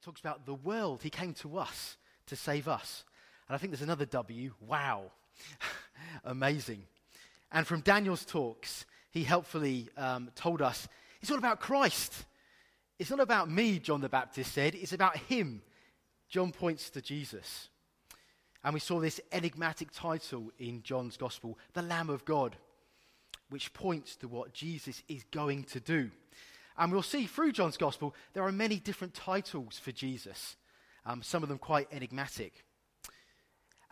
It talks about the world. He came to us to save us. And I think there's another W. Wow. Amazing. And from Daniel's talks, he helpfully told us, it's all about Christ. It's not about me, John the Baptist said. It's about him. John points to Jesus. And we saw this enigmatic title in John's Gospel, the Lamb of God, which points to what Jesus is going to do. And we'll see through John's Gospel, there are many different titles for Jesus, some of them quite enigmatic.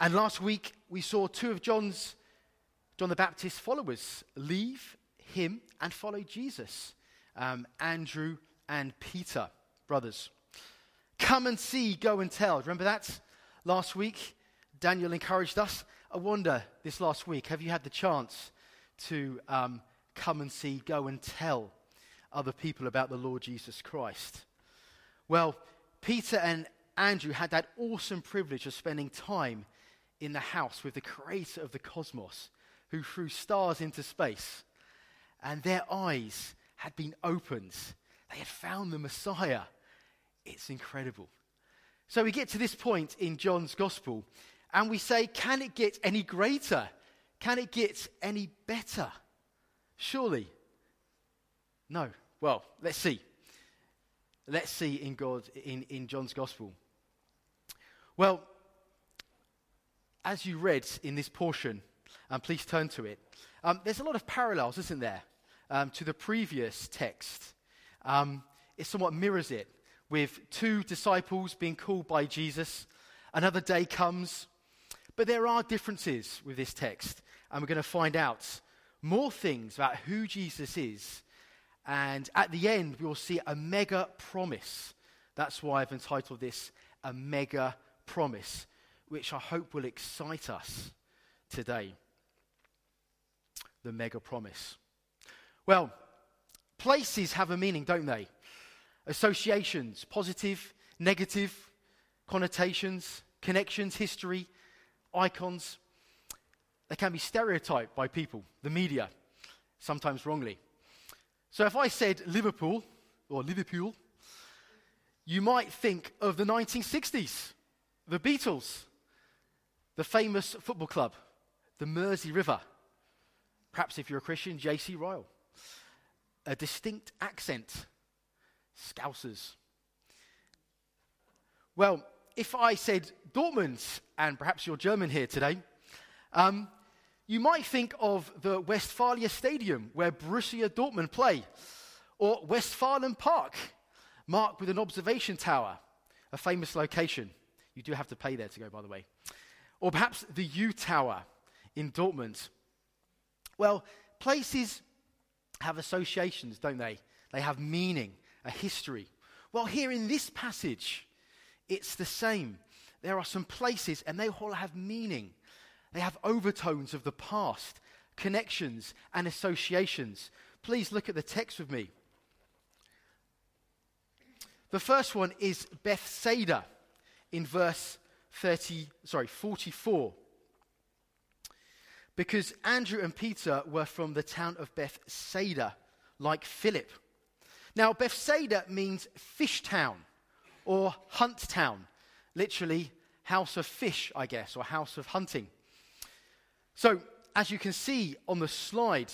And last week, we saw two of John the Baptist's followers leave him and follow Jesus, Andrew and Peter, brothers. Come and see, go and tell. Remember that? Last week, Daniel encouraged us. I wonder, this last week, have you had the chance to come and see, go and tell other people about the Lord Jesus Christ? Well, Peter and Andrew had that awesome privilege of spending time in the house with the creator of the cosmos, who threw stars into space, and their eyes had been opened. They had found the Messiah. It's incredible. So we get to this point in John's Gospel, and we say, can it get any greater? Can it get any better? Surely. No. Well, let's see. Let's see in God in John's Gospel. Well, as you read in this portion, and please turn to it, there's a lot of parallels, isn't there, to the previous text. It somewhat mirrors it, with two disciples being called by Jesus. Another day comes. But there are differences with this text, and we're going to find out more things about who Jesus is. And at the end, we will see a mega promise. That's why I've entitled this A Mega Promise, which I hope will excite us today. The mega promise. Well, places have a meaning, don't they? Associations, positive, negative, connotations, connections, history, icons. They can be stereotyped by people, the media, sometimes wrongly. So if I said Liverpool, or Liverpool, you might think of the 1960s, the Beatles, the famous football club, the Mersey River. Perhaps if you're a Christian, J.C. Ryle. A distinct accent, Scousers. Well, if I said Dortmund, and perhaps you're German here today, you might think of the Westfalia Stadium, where Borussia Dortmund play, or Westfalen Park, marked with an observation tower, a famous location. You do have to pay there to go, by the way. Or perhaps the U Tower in Dortmund. Well, places have associations, don't they? They have meaning, a history. Well, here in this passage, it's the same. There are some places, and they all have meaning. They have overtones of the past, connections and associations. Please look at the text with me. The first one is Bethsaida in verse 44. Because Andrew and Peter were from the town of Bethsaida, like Philip. Now, Bethsaida means fish town or hunt town, literally house of fish, I guess, or house of hunting. So, as you can see on the slide,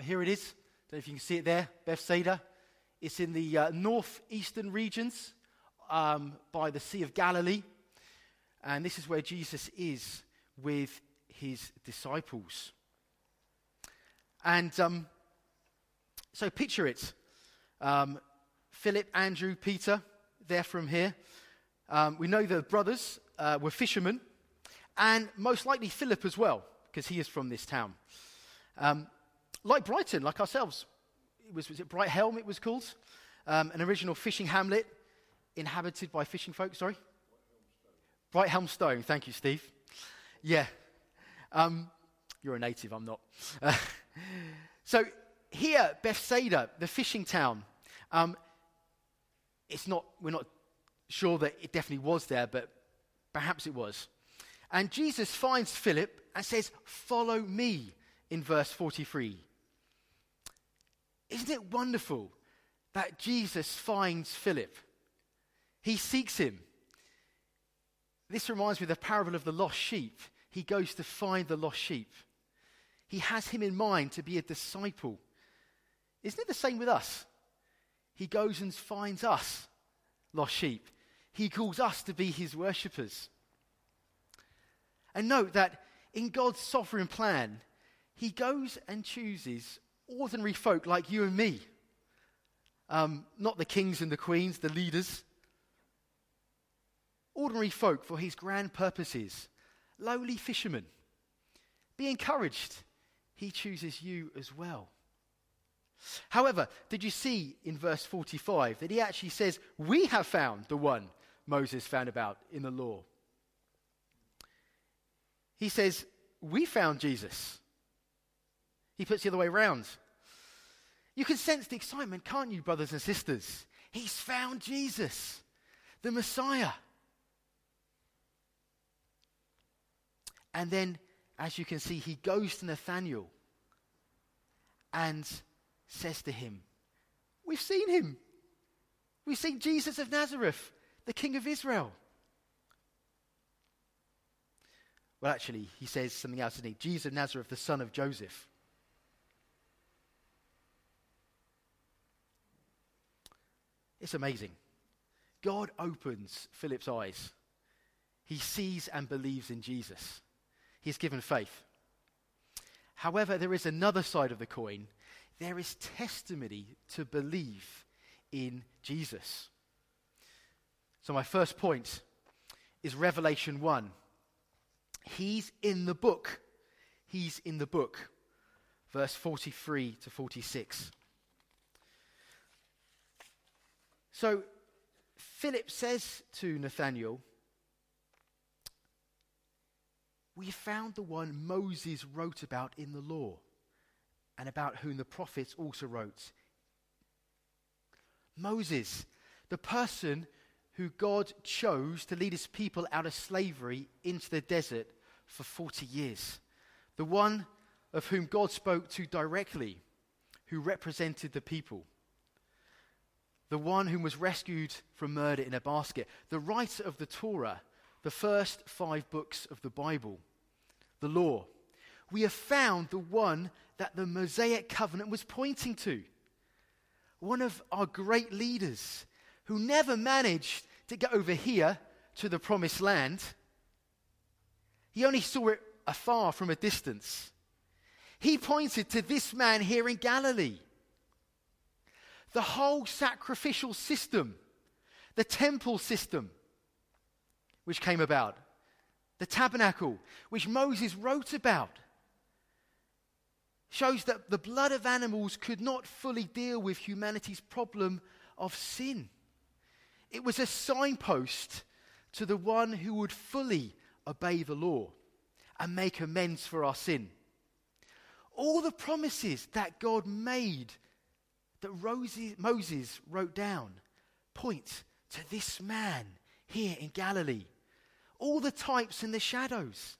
here it is. Don't know if you can see it there, Bethsaida. It's in the northeastern regions by the Sea of Galilee. And this is where Jesus is with his disciples. And so picture it. Philip, Andrew, Peter, they're from here. We know the brothers were fishermen. And most likely Philip as well, because he is from this town. Like Brighton, like ourselves. Was it Brighthelm it was called? An original fishing hamlet inhabited by fishing folk, sorry? Brighthelmstone, thank you, Steve. Yeah. You're a native, I'm not. So here, Bethsaida, the fishing town, we're not sure that it definitely was there, but perhaps it was. And Jesus finds Philip and says, follow me, in verse 43. Isn't it wonderful that Jesus finds Philip? He seeks him. This reminds me of the parable of the lost sheep. He goes to find the lost sheep. He has him in mind to be a disciple. Isn't it the same with us? He goes and finds us, lost sheep. He calls us to be his worshippers. And note that in God's sovereign plan, he goes and chooses ordinary folk like you and me. Not the kings and the queens, the leaders. Ordinary folk for his grand purposes. Lowly fishermen. Be encouraged. He chooses you as well. However, did you see in verse 45 that he actually says, we have found the one Moses found about in the law. He says, we found Jesus. He puts the other way around. You can sense the excitement, can't you, brothers and sisters? He's found Jesus, the Messiah. And then, as you can see, he goes to Nathanael and says to him, we've seen him. We've seen Jesus of Nazareth, the King of Israel. Well, actually, he says something else, doesn't he? Jesus of Nazareth, the son of Joseph. It's amazing. God opens Philip's eyes. He sees and believes in Jesus. He's given faith. However, there is another side of the coin. There is testimony to believe in Jesus. So my first point is Revelation 1. He's in the book. He's in the book. Verse 43 to 46. So Philip says to Nathanael, we found the one Moses wrote about in the law, and about whom the prophets also wrote. Moses, the person who God chose to lead his people out of slavery into the desert for 40 years. The one of whom God spoke to directly, who represented the people. The one whom was rescued from murder in a basket. The writer of the Torah, the first 5 books of the Bible, the law. We have found the one that the Mosaic covenant was pointing to. One of our great leaders who never managed to get over here to the promised land. He only saw it afar from a distance. He pointed to this man here in Galilee. The whole sacrificial system, the temple system, which came about, the tabernacle, which Moses wrote about, shows that the blood of animals could not fully deal with humanity's problem of sin. It was a signpost to the one who would fully obey the law and make amends for our sin. All the promises that God made that Moses wrote down point to this man here in Galilee. All the types and the shadows,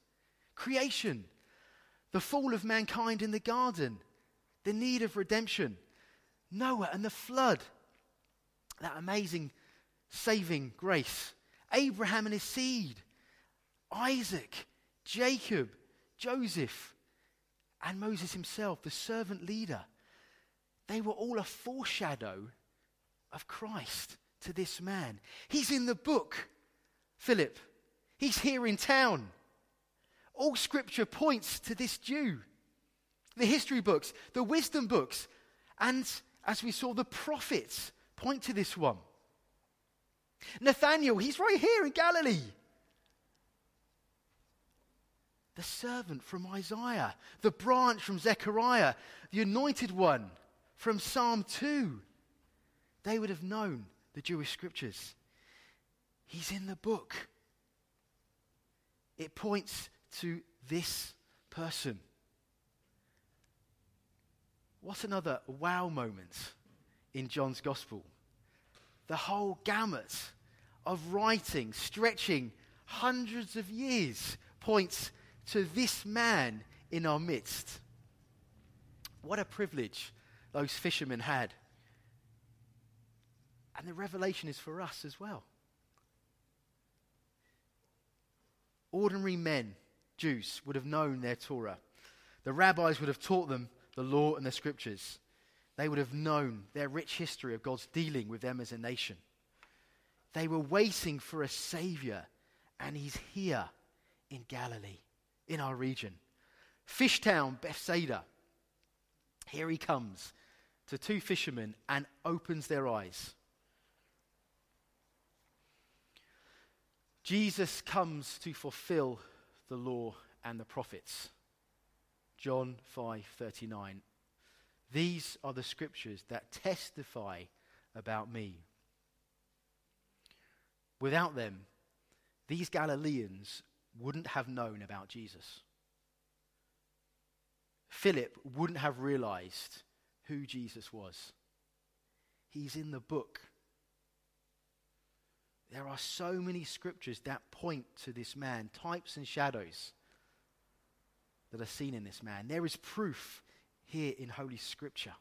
creation, the fall of mankind in the garden, the need of redemption, Noah and the flood, that amazing saving grace, Abraham and his seed, Isaac, Jacob, Joseph, and Moses himself, the servant leader. They were all a foreshadow of Christ to this man. He's in the book, Philip. He's here in town. All scripture points to this Jew. The history books, the wisdom books, and as we saw, the prophets point to this one. Nathanael, he's right here in Galilee. The servant from Isaiah, the branch from Zechariah, the anointed one from Psalm 2. They would have known the Jewish scriptures. He's in the book. It points to this person. What another wow moment in John's gospel. The whole gamut of writing, stretching hundreds of years, points to this man in our midst. What a privilege those fishermen had. And the revelation is for us as well. Ordinary men, Jews, would have known their Torah. The rabbis would have taught them the law and the scriptures. They would have known their rich history of God's dealing with them as a nation. They were waiting for a Savior, and he's here in Galilee, in our region. Fish town, Bethsaida. Here he comes to two fishermen and opens their eyes. Jesus comes to fulfill the law and the prophets. John 5:39. These are the scriptures that testify about me. Without them, these Galileans wouldn't have known about Jesus. Philip wouldn't have realized who Jesus was. He's in the book. There are so many scriptures that point to this man, types and shadows that are seen in this man. There is proof here in Holy Scripture.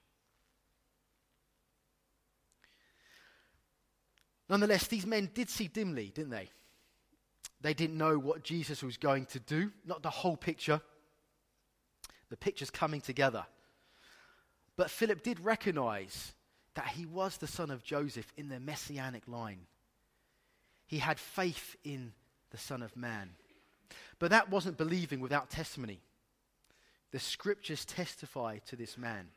Nonetheless, these men did see dimly, didn't they? They didn't know what Jesus was going to do, not the whole picture. The picture's coming together. But Philip did recognize that he was the son of Joseph in the messianic line. He had faith in the Son of Man. But that wasn't believing without testimony. The scriptures testify to this man.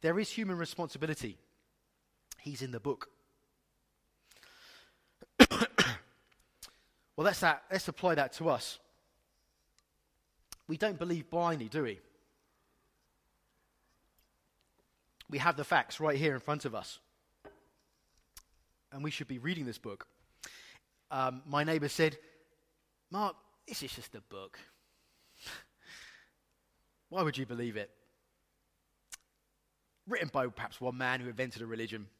There is human responsibility. He's in the book. Well, that's that. Let's apply that to us. We don't believe blindly, do we? We have the facts right here in front of us. And we should be reading this book. My neighbour said, "Mark, this is just a book. Why would you believe it? Written by perhaps one man who invented a religion."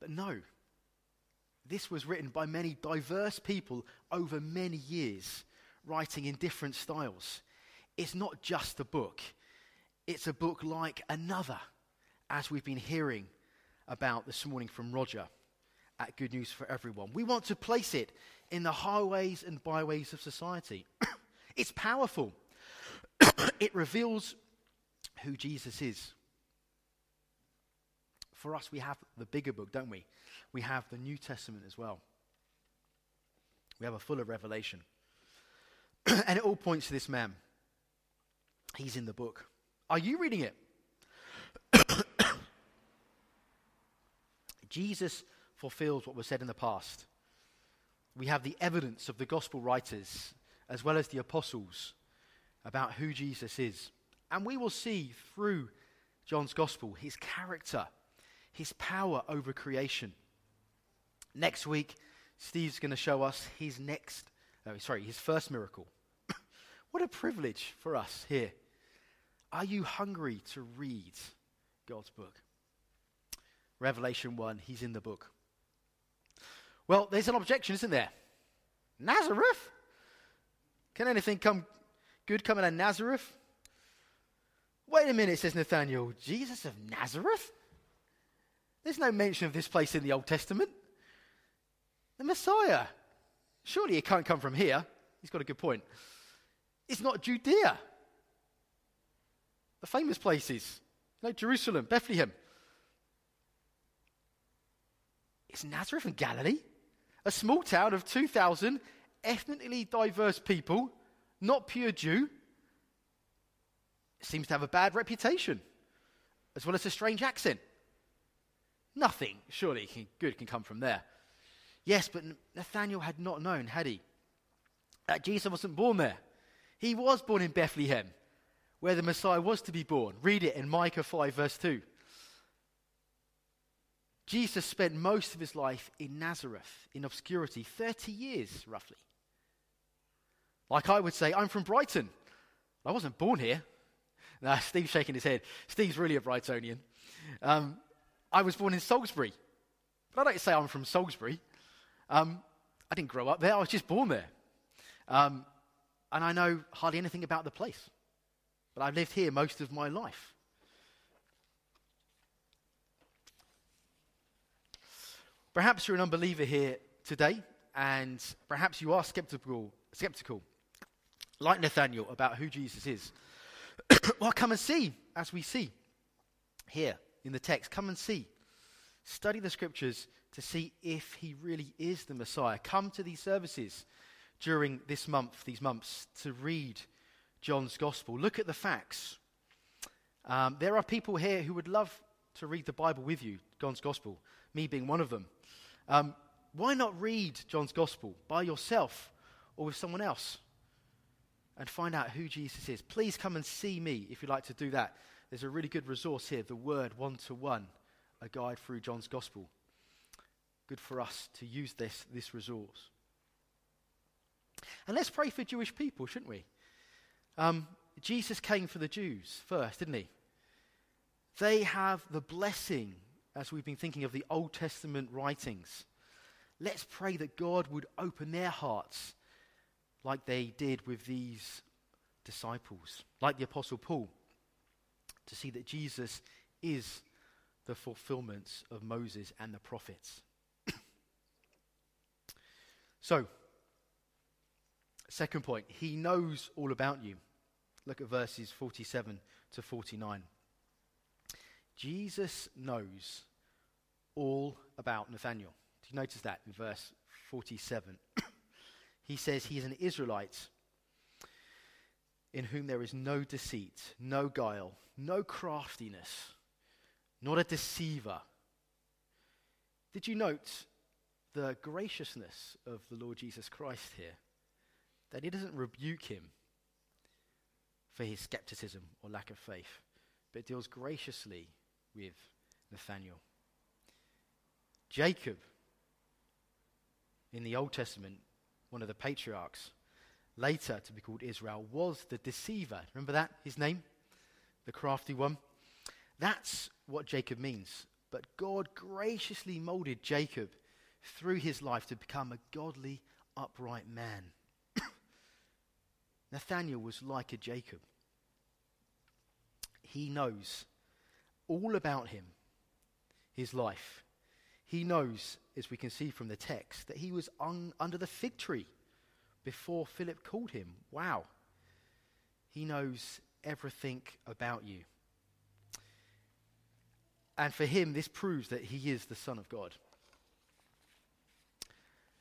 But no, this was written by many diverse people over many years, writing in different styles. It's not just a book. It's a book like another, as we've been hearing about this morning from Roger at Good News for Everyone. We want to place it in the highways and byways of society. It's powerful. It reveals who Jesus is. For us, we have the bigger book, don't we? We have the New Testament as well. We have a fuller Revelation. And it all points to this man. He's in the book. Are you reading it? Jesus fulfills what was said in the past. We have the evidence of the gospel writers as well as the apostles about who Jesus is. And we will see through John's gospel his character, his power over creation. Next week, Steve's going to show us his first miracle. What a privilege for us here. Are you hungry to read God's book? Revelation 1, he's in the book. Well, there's an objection, isn't there? Nazareth? Can anything come out of Nazareth? Wait a minute, says Nathaniel. Jesus of Nazareth? There's no mention of this place in the Old Testament. The Messiah. Surely he can't come from here. He's got a good point. It's not Judea. The famous places. No, Jerusalem, Bethlehem. It's Nazareth in Galilee. A small town of 2,000 ethnically diverse people, not pure Jew. It seems to have a bad reputation, as well as a strange accent. Nothing, surely, good can come from there. Yes, but Nathanael had not known, had he, that Jesus wasn't born there. He was born in Bethlehem, where the Messiah was to be born. Read it in Micah 5, verse 2. Jesus spent most of his life in Nazareth, in obscurity, 30 years roughly. Like I would say, I'm from Brighton. I wasn't born here. No, Steve's shaking his head. Steve's really a Brightonian. I was born in Salisbury. But I don't say I'm from Salisbury. I didn't grow up there. I was just born there. And I know hardly anything about the place. But I've lived here most of my life. Perhaps you're an unbeliever here today, and perhaps you are skeptical, like Nathaniel, about who Jesus is. Well, come and see, as we see here in the text. Come and see. Study the scriptures to see if he really is the Messiah. Come to these services during these months, to read John's gospel. Look at the facts. There are people here who would love to read the Bible with you, John's gospel, me being one of them. Why not read John's gospel by yourself or with someone else and find out who Jesus is? Please come and see me if you'd like to do that. There's a really good resource here, The Word 1-to-1, a guide through John's gospel. Good for us to use this resource. And let's pray for Jewish people, shouldn't we? Jesus came for the Jews first, didn't he? They have the blessing, as we've been thinking of the Old Testament writings. Let's pray that God would open their hearts like they did with these disciples, like the Apostle Paul, to see that Jesus is the fulfillment of Moses and the prophets. So, second point, he knows all about you. Look at verses 47 to 49. Jesus knows all about Nathanael. Do you notice that in verse 47? He says he is an Israelite in whom there is no deceit, no guile, no craftiness, not a deceiver. Did you note the graciousness of the Lord Jesus Christ here? That he doesn't rebuke him for his skepticism or lack of faith, but deals graciously with Nathanael. Jacob, in the Old Testament, one of the patriarchs, later to be called Israel, was the deceiver. Remember that, his name? The crafty one. That's what Jacob means. But God graciously molded Jacob through his life to become a godly, upright man. Nathanael was like a Jacob. He knows all about him, his life. He knows, as we can see from the text, that he was under the fig tree before Philip called him. Wow. He knows everything about you. And for him, this proves that he is the Son of God.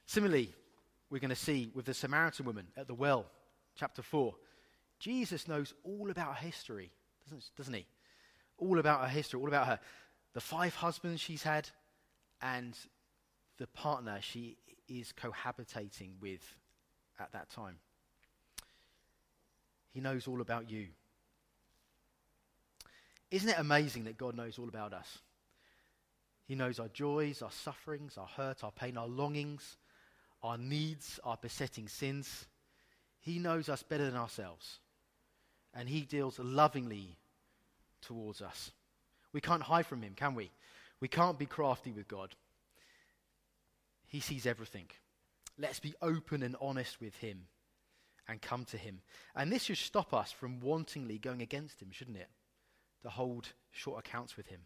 Similarly, we're going to see with the Samaritan woman at the well, Chapter 4, Jesus knows all about her history, doesn't he? All about her history, all about her, the 5 husbands she's had, and the partner she is cohabitating with at that time. He knows all about you. Isn't it amazing that God knows all about us? He knows our joys, our sufferings, our hurt, our pain, our longings, our needs, our besetting sins. He knows us better than ourselves, and he deals lovingly towards us. We can't hide from him, can we? We can't be crafty with God. He sees everything. Let's be open and honest with him and come to him. And this should stop us from wantonly going against him, shouldn't it? To hold short accounts with him.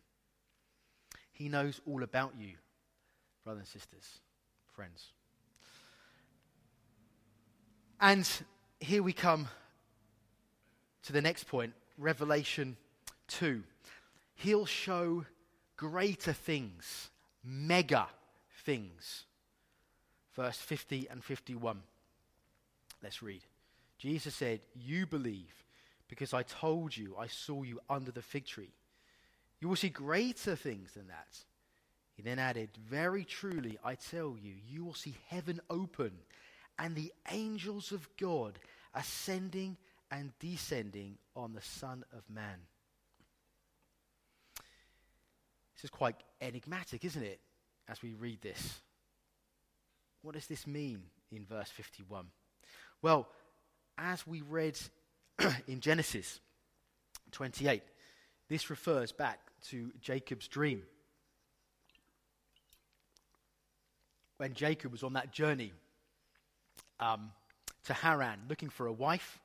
He knows all about you, brothers and sisters, friends. And here we come to the next point, Revelation 2. He'll show greater things, mega things. Verse 50 and 51. Let's read. Jesus said, "You believe because I told you I saw you under the fig tree. You will see greater things than that." He then added, "Very truly I tell you, you will see heaven open and the angels of God ascending and descending on the Son of Man." This is quite enigmatic, isn't it, as we read this? What does this mean in verse 51? Well, as we read in Genesis 28, this refers back to Jacob's dream. When Jacob was on that journey to Haran, looking for a wife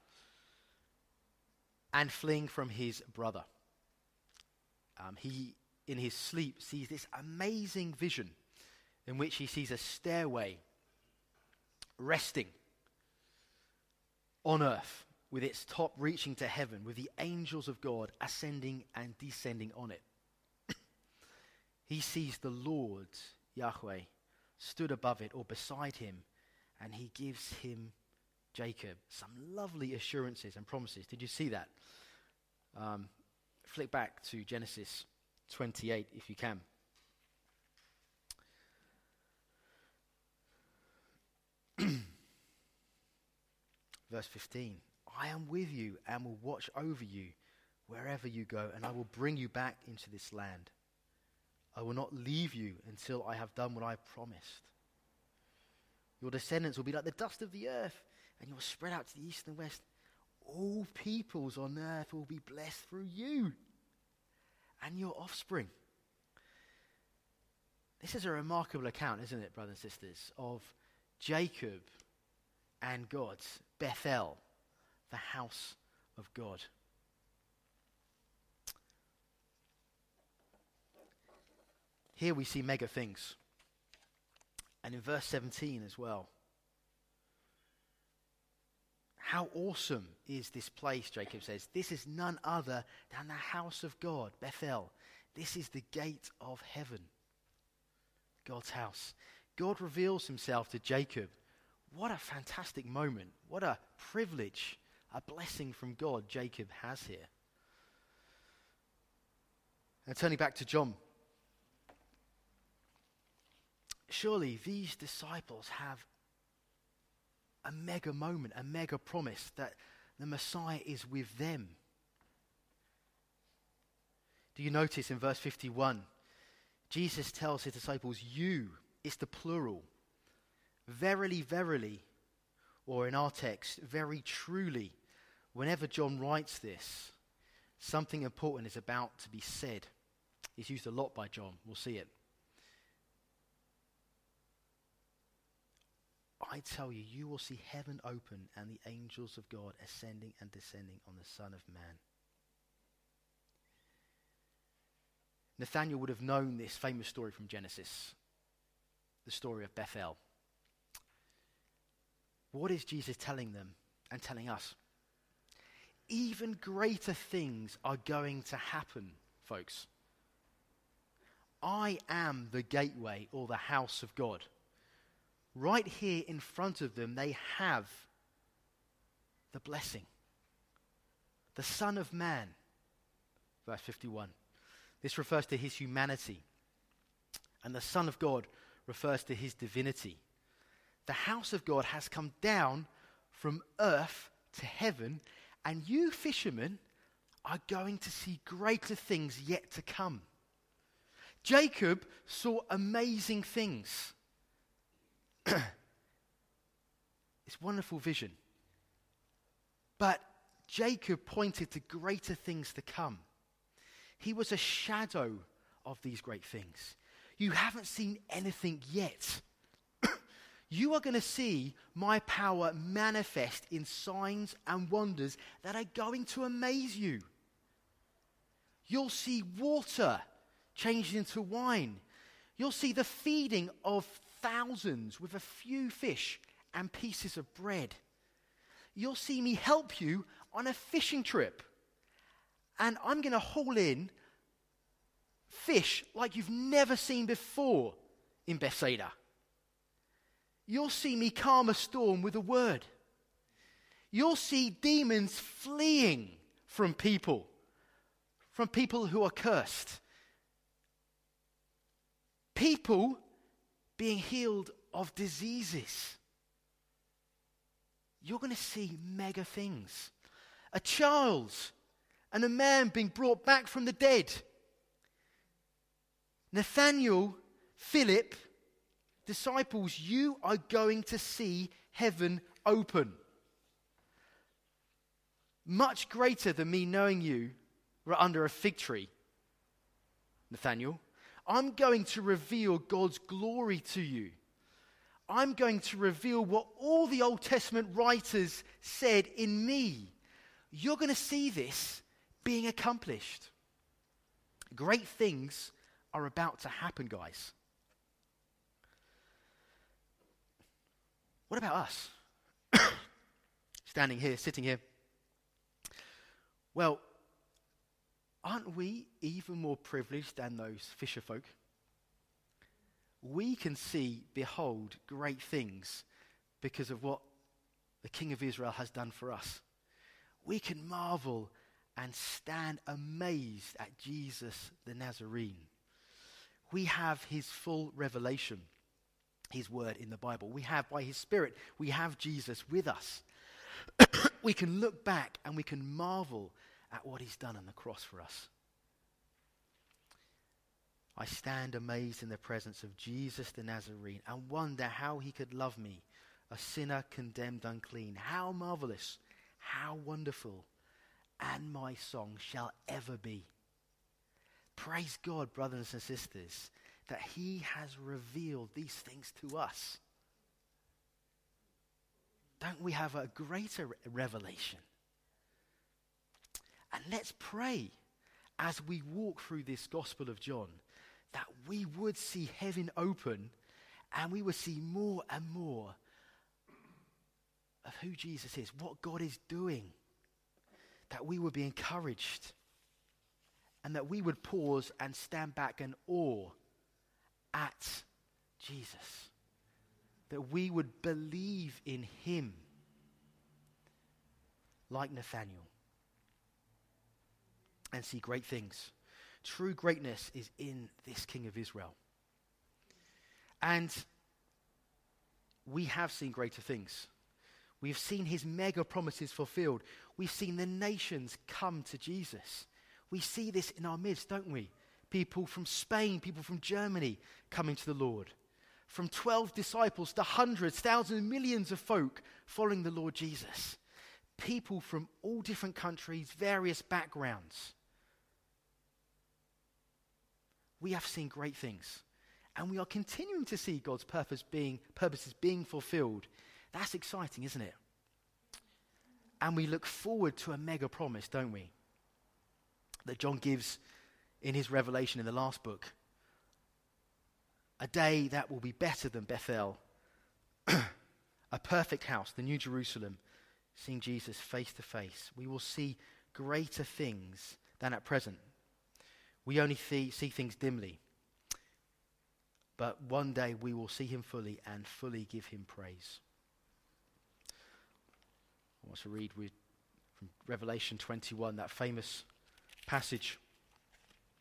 and fleeing from his brother. He, in his sleep, sees this amazing vision in which he sees a stairway resting on earth with its top reaching to heaven, with the angels of God ascending and descending on it. He sees the Lord, Yahweh, stood above it or beside him, and he gives him Jacob some lovely assurances and promises. Did you see that? Flick back to Genesis 28 if you can. Verse 15, I am with you and will watch over you wherever you go, and I will bring you back into this land. I will not leave you until I have done what I promised. Your descendants will be like the dust of the earth, and you'll spread out to the east and west. All peoples on earth will be blessed through you and your offspring. This is a remarkable account, isn't it, brothers and sisters, of Jacob and God's Bethel, the house of God. Here we see mega things. And in verse 17 as well. How awesome is this place, Jacob says. This is none other than the house of God, Bethel. This is the gate of heaven, God's house. God reveals himself to Jacob. What a fantastic moment. What a privilege, a blessing from God Jacob has here. And turning back to John. Surely these disciples have a mega moment, a mega promise that the Messiah is with them. Do you notice in verse 51, Jesus tells his disciples, you, it's the plural, verily, verily, or in our text, very truly. Whenever John writes this, something important is about to be said. It's used a lot by John, we'll see it. I tell you, you will see heaven open and the angels of God ascending and descending on the Son of Man. Nathanael would have known this famous story from Genesis, the story of Bethel. What is Jesus telling them and telling us? Even greater things are going to happen, folks. I am the gateway or the house of God. Right here in front of them, they have the blessing. The Son of Man, verse 51. This refers to his humanity. And the Son of God refers to his divinity. The house of God has come down from earth to heaven, and you fishermen are going to see greater things yet to come. Jacob saw amazing things. It's wonderful vision. But Jacob pointed to greater things to come. He was a shadow of these great things. You haven't seen anything yet. You are going to see my power manifest in signs and wonders that are going to amaze you. You'll see water changed into wine. You'll see the feeding of thousands with a few fish and pieces of bread. You'll see me help you on a fishing trip. And I'm going to haul in fish like you've never seen before in Bethsaida. You'll see me calm a storm with a word. You'll see demons fleeing from people who are cursed. People being healed of diseases. You're going to see mega things. A child and a man being brought back from the dead. Nathanael, Philip, disciples, you are going to see heaven open. Much greater than me knowing you were under a fig tree, Nathanael. I'm going to reveal God's glory to you. I'm going to reveal what all the Old Testament writers said in me. You're going to see this being accomplished. Great things are about to happen, guys. What about us? Standing here, sitting here. Well, aren't we even more privileged than those fisher folk? We can see, behold, great things because of what the King of Israel has done for us. We can marvel and stand amazed at Jesus the Nazarene. We have his full revelation, his word in the Bible. We have, by his Spirit, we have Jesus with us. We can look back and we can marvel at what he's done on the cross for us. I stand amazed in the presence of Jesus the Nazarene and wonder how he could love me, a sinner condemned unclean. How marvelous, how wonderful, and my song shall ever be. Praise God, brothers and sisters, that he has revealed these things to us. Don't we have a greater revelation? And let's pray as we walk through this Gospel of John that we would see heaven open and we would see more and more of who Jesus is, what God is doing, that we would be encouraged and that we would pause and stand back in awe at Jesus, that we would believe in him like Nathaniel and see great things. True greatness is in this King of Israel. And we have seen greater things. We've seen his mega promises fulfilled. We've seen the nations come to Jesus. We see this in our midst, don't we? People from Spain, people from Germany coming to the Lord. From 12 disciples to hundreds, thousands, millions of folk following the Lord Jesus. People from all different countries, various backgrounds. We have seen great things, and we are continuing to see God's purposes being fulfilled. That's exciting, isn't it? And we look forward to a mega promise, don't we? That John gives in his Revelation in the last book. A day that will be better than Bethel. A perfect house, the New Jerusalem, seeing Jesus face to face. We will see greater things than at present. We only see things dimly. But one day we will see him fully and fully give him praise. I want to read from Revelation 21, that famous passage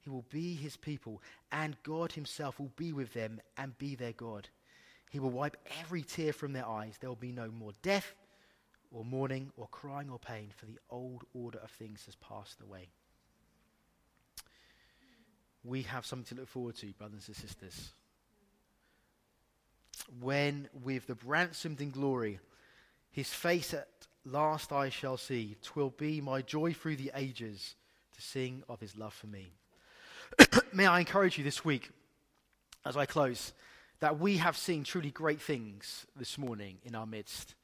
He will be his people, and God himself will be with them and be their God. He will wipe every tear from their eyes. There will be no more death or mourning or crying or pain, for the old order of things has passed away." We have something to look forward to, brothers and sisters. When with the ransomed in glory, his face at last I shall see, 'twill be my joy through the ages to sing of his love for me. May I encourage you this week, as I close, that we have seen truly great things this morning in our midst.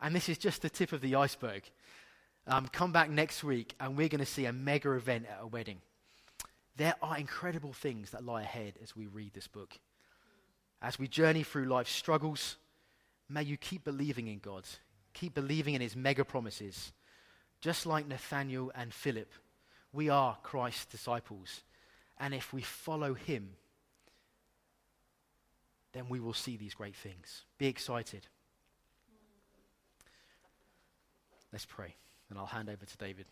And this is just the tip of the iceberg. Come back next week and we're going to see a mega event at a wedding. There are incredible things that lie ahead as we read this book. As we journey through life's struggles, may you keep believing in God. Keep believing in his mega promises. Just like Nathaniel and Philip, we are Christ's disciples. And if we follow him, then we will see these great things. Be excited. Let's pray, and I'll hand over to David.